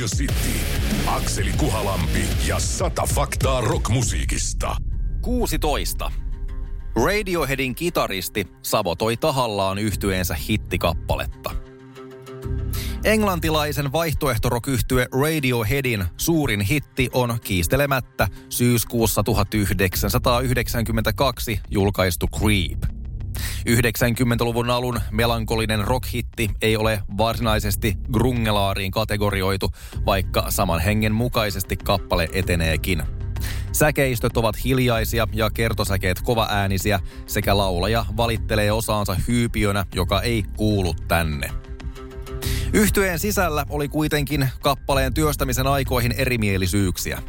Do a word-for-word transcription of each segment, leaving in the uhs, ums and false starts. Radio City. Akseli Kuhalampi ja sata faktaa rockmusiikista. kuusitoista. Radioheadin kitaristi sabotoi tahallaan yhtyeensä hittikappaletta. Englantilaisen vaihtoehtorock-yhtye Radioheadin suurin hitti on kiistelemättä syyskuussa tuhatyhdeksänsataayhdeksänkymmentäkaksi julkaistu Creep. yhdeksänkymmentäluvun alun melankolinen rockhitti ei ole varsinaisesti grungelaariin kategorioitu, vaikka saman hengen mukaisesti kappale eteneekin. Säkeistöt ovat hiljaisia ja kertosäkeet kovaäänisiä sekä laulaja valittelee osaansa hyypiönä, joka ei kuulu tänne. Yhtyeen sisällä oli kuitenkin kappaleen työstämisen aikoihin erimielisyyksiä.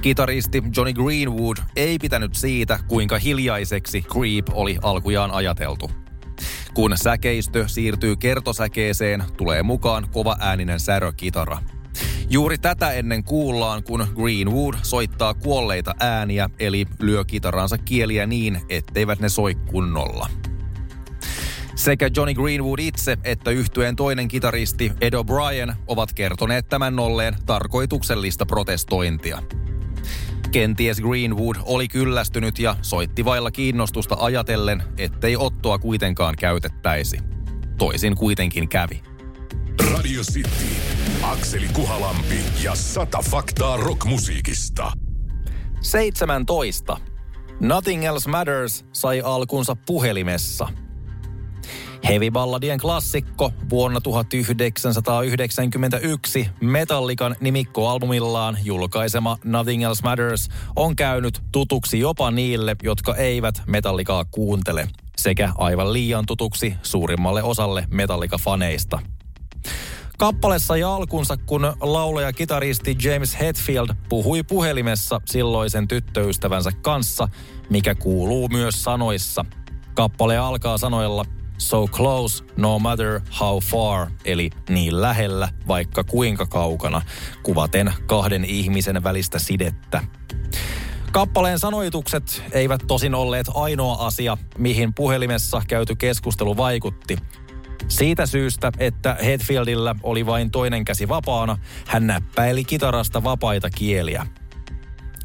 Kitaristi Johnny Greenwood ei pitänyt siitä, kuinka hiljaiseksi Creep oli alkujaan ajateltu. Kun säkeistö siirtyy kertosäkeeseen, tulee mukaan kovaääninen särökitara. Juuri tätä ennen kuullaan, kun Greenwood soittaa kuolleita ääniä, eli lyö kitaransa kieliä niin, etteivät ne soi kunnolla. Sekä Johnny Greenwood itse että yhtyeen toinen kitaristi Ed O'Brien ovat kertoneet tämän olleen tarkoituksellista protestointia. Kenties Greenwood oli kyllästynyt ja soitti vailla kiinnostusta ajatellen, ettei ottoa kuitenkaan käytettäisi. Toisin kuitenkin kävi. Radio City, Akseli Kuhalampi ja sata faktaa rockmusiikista. seitsemäntoista. Nothing Else Matters sai alkunsa puhelimessa. Heavy-balladien klassikko vuonna tuhatyhdeksänsataayhdeksänkymmentäyksi Metallican nimikkoalbumillaan julkaisema Nothing Else Matters on käynyt tutuksi jopa niille, jotka eivät Metallicaa kuuntele, sekä aivan liian tutuksi suurimmalle osalle Metallica-faneista. Kappale sai alkunsa, kun laulaja-kitaristi James Hetfield puhui puhelimessa silloisen tyttöystävänsä kanssa, mikä kuuluu myös sanoissa. Kappale alkaa sanoilla "So close, no matter how far", eli niin lähellä, vaikka kuinka kaukana, kuvaten kahden ihmisen välistä sidettä. Kappaleen sanoitukset eivät tosin olleet ainoa asia, mihin puhelimessa käyty keskustelu vaikutti. Siitä syystä, että Hetfieldillä oli vain toinen käsi vapaana, hän näppäili kitarasta vapaita kieliä.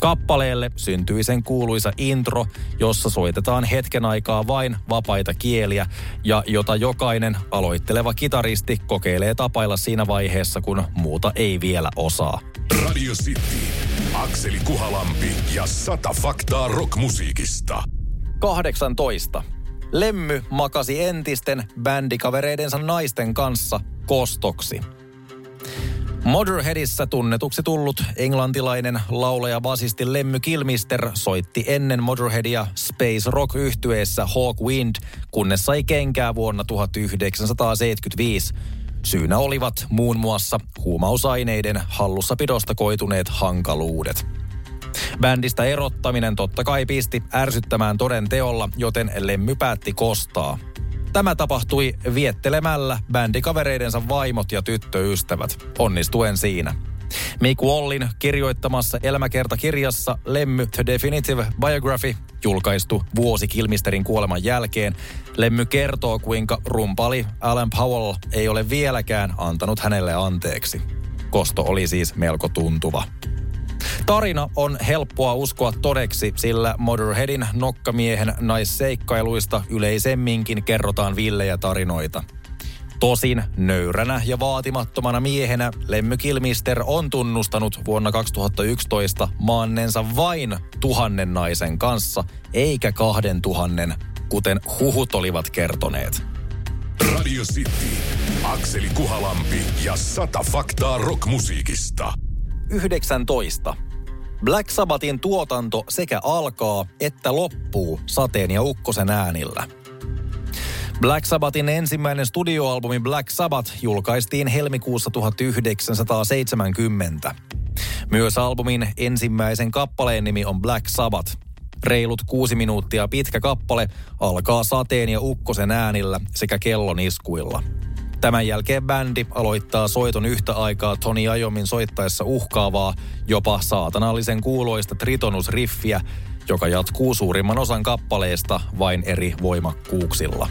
Kappaleelle syntyi sen kuuluisa intro, jossa soitetaan hetken aikaa vain vapaita kieliä ja jota jokainen aloitteleva kitaristi kokeilee tapailla siinä vaiheessa, kun muuta ei vielä osaa. Radio City, Akseli Kuhalampi ja sata faktaa rockmusiikista. kahdeksantoista. Lemmy makasi entisten bändikavereidensa naisten kanssa kostoksi. Motörheadissä tunnetuksi tullut englantilainen laulaja-basisti Lemmy Kilmister soitti ennen Motörheadia Space Rock-yhtyeessä Hawkwind, kunnes sai kenkää vuonna tuhatyhdeksänsataaseitsemänkymmentäviisi. Syynä olivat muun muassa huumausaineiden hallussapidosta koituneet hankaluudet. Bändistä erottaminen totta kai pisti ärsyttämään toden teolla, joten Lemmy päätti kostaa. Tämä tapahtui viettelemällä bändikavereidensa vaimot ja tyttöystävät, onnistuen siinä. Mick Wallin kirjoittamassa elämäkertakirjassa Lemmy The Definitive Biography, julkaistu vuosi Kilmisterin kuoleman jälkeen, Lemmy kertoo, kuinka rumpali Alan Powell ei ole vieläkään antanut hänelle anteeksi. Kosto oli siis melko tuntuva. Tarina on helppoa uskoa todeksi, sillä Motörheadin nokkamiehen naisseikkailuista yleisemminkin kerrotaan villejä tarinoita. Tosin nöyränä ja vaatimattomana miehenä Lemmy Kilmister on tunnustanut vuonna kaksituhattayksitoista maanneensa vain tuhannen naisen kanssa, eikä kahden tuhannen, kuten huhut olivat kertoneet. Radio City, Akseli Kuhalampi ja sata faktaa rockmusiikista. yhdeksäntoista. Black Sabbathin tuotanto sekä alkaa että loppuu sateen ja ukkosen äänillä. Black Sabbathin ensimmäinen studioalbumi Black Sabbath julkaistiin helmikuussa tuhatyhdeksänsataaseitsemänkymmentä. Myös albumin ensimmäisen kappaleen nimi on Black Sabbath. Reilut kuusi minuuttia pitkä kappale alkaa sateen ja ukkosen äänillä sekä kelloniskuilla. Tämän jälkeen bändi aloittaa soiton yhtä aikaa Tony Iommin soittaessa uhkaavaa, jopa saatanallisen kuuloista tritonusriffiä, joka jatkuu suurimman osan kappaleesta vain eri voimakkuuksilla.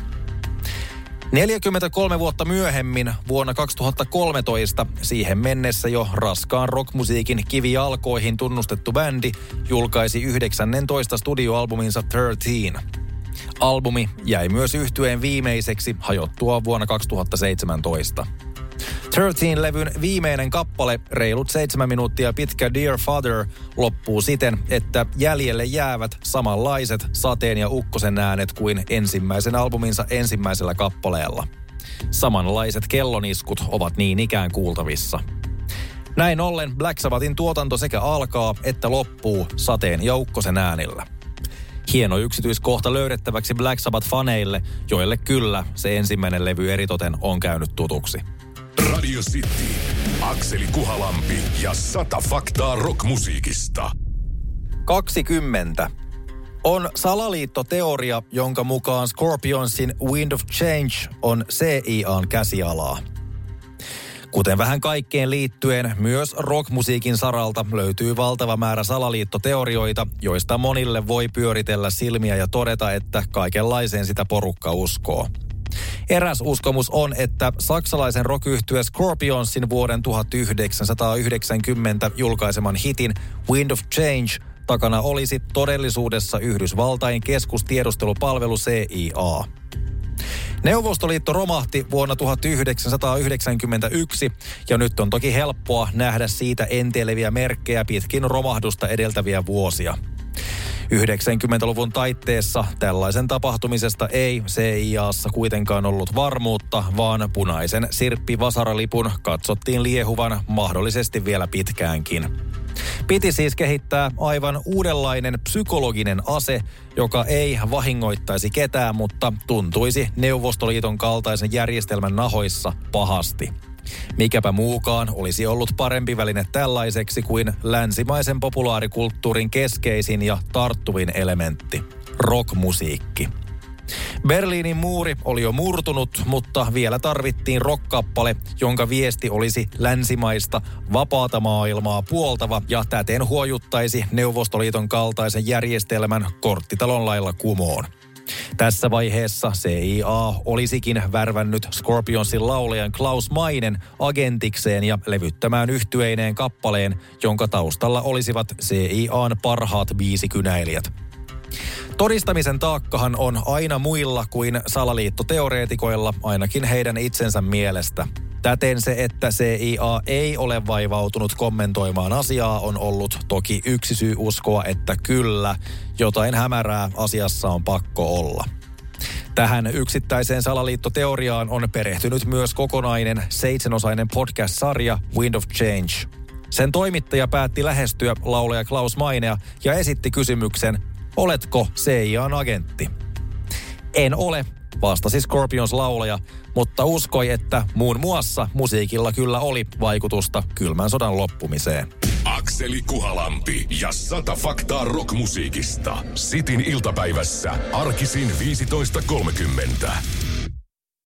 neljäkymmentäkolme vuotta myöhemmin, vuonna kaksituhattakolmetoista, siihen mennessä jo raskaan rockmusiikin kivijalkoihin tunnustettu bändi julkaisi yhdeksästoista studioalbuminsa kolmetoista. Albumi jäi myös yhtyeen viimeiseksi hajottua vuonna kaksituhattaseitsemäntoista. kolmetoista-levyn viimeinen kappale, reilut seitsemän minuuttia pitkä Dear Father, loppuu siten, että jäljelle jäävät samanlaiset sateen ja ukkosen äänet kuin ensimmäisen albuminsa ensimmäisellä kappaleella. Samanlaiset kelloniskut ovat niin ikään kuultavissa. Näin ollen Black Sabbathin tuotanto sekä alkaa että loppuu sateen ja ukkosen äänillä. Hieno yksityiskohta löydettäväksi Black Sabbath-faneille, joille kyllä se ensimmäinen levy eritoten on käynyt tutuksi. Radio City, Akseli Kuhalampi ja sata faktaa rockmusiikista. kaksikymmentä. On salaliittoteoria, jonka mukaan Scorpionsin Wind of Change on C I A:n käsialaa. Kuten vähän kaikkeen liittyen, myös rockmusiikin saralta löytyy valtava määrä salaliittoteorioita, joista monille voi pyöritellä silmiä ja todeta, että kaikenlaiseen sitä porukka uskoo. Eräs uskomus on, että saksalaisen rockyhtye Scorpionsin vuoden tuhatyhdeksänsataayhdeksänkymmentä julkaiseman hitin Wind of Change takana olisi todellisuudessa Yhdysvaltain keskustiedustelupalvelu C I A. Neuvostoliitto romahti vuonna tuhatyhdeksänsataayhdeksänkymmentäyksi ja nyt on toki helppoa nähdä siitä enteileviä merkkejä pitkin romahdusta edeltäviä vuosia. yhdeksänkymmentäluvun taitteessa tällaisen tapahtumisesta ei C I A:ssa kuitenkaan ollut varmuutta, vaan punaisen sirppivasaralipun katsottiin liehuvan mahdollisesti vielä pitkäänkin. Piti siis kehittää aivan uudenlainen psykologinen ase, joka ei vahingoittaisi ketään, mutta tuntuisi Neuvostoliiton kaltaisen järjestelmän nahoissa pahasti. Mikäpä muukaan olisi ollut parempi väline tällaiseksi kuin länsimaisen populaarikulttuurin keskeisin ja tarttuvin elementti, rockmusiikki. Berliinin muuri oli jo murtunut, mutta vielä tarvittiin rock-kappale, jonka viesti olisi länsimaista, vapaata maailmaa puoltava ja täten huojuttaisi Neuvostoliiton kaltaisen järjestelmän korttitalon lailla kumoon. Tässä vaiheessa C I A olisikin värvännyt Scorpionsin laulajan Klaus Meinen agentikseen ja levyttämään yhtyeineen kappaleen, jonka taustalla olisivat C I A:n parhaat biisikynäilijät. Todistamisen taakkahan on aina muilla kuin salaliittoteoreetikoilla, ainakin heidän itsensä mielestä. Täten se, että C I A ei ole vaivautunut kommentoimaan asiaa, on ollut toki yksi syy uskoa, että kyllä, jotain hämärää asiassa on pakko olla. Tähän yksittäiseen salaliittoteoriaan on perehtynyt myös kokonainen seitsemänosainen podcast-sarja Wind of Change. Sen toimittaja päätti lähestyä laulaja Klaus Meinea ja esitti kysymyksen, oletko C I A:n agentti? En ole, vastasi Scorpions-laulaja, mutta uskoi, että muun muassa musiikilla kyllä oli vaikutusta kylmän sodan loppumiseen. Akseli Kuhalampi ja sata faktaa rockmusiikista. Sitin iltapäivässä, arkisin viisitoista kolmekymmentä.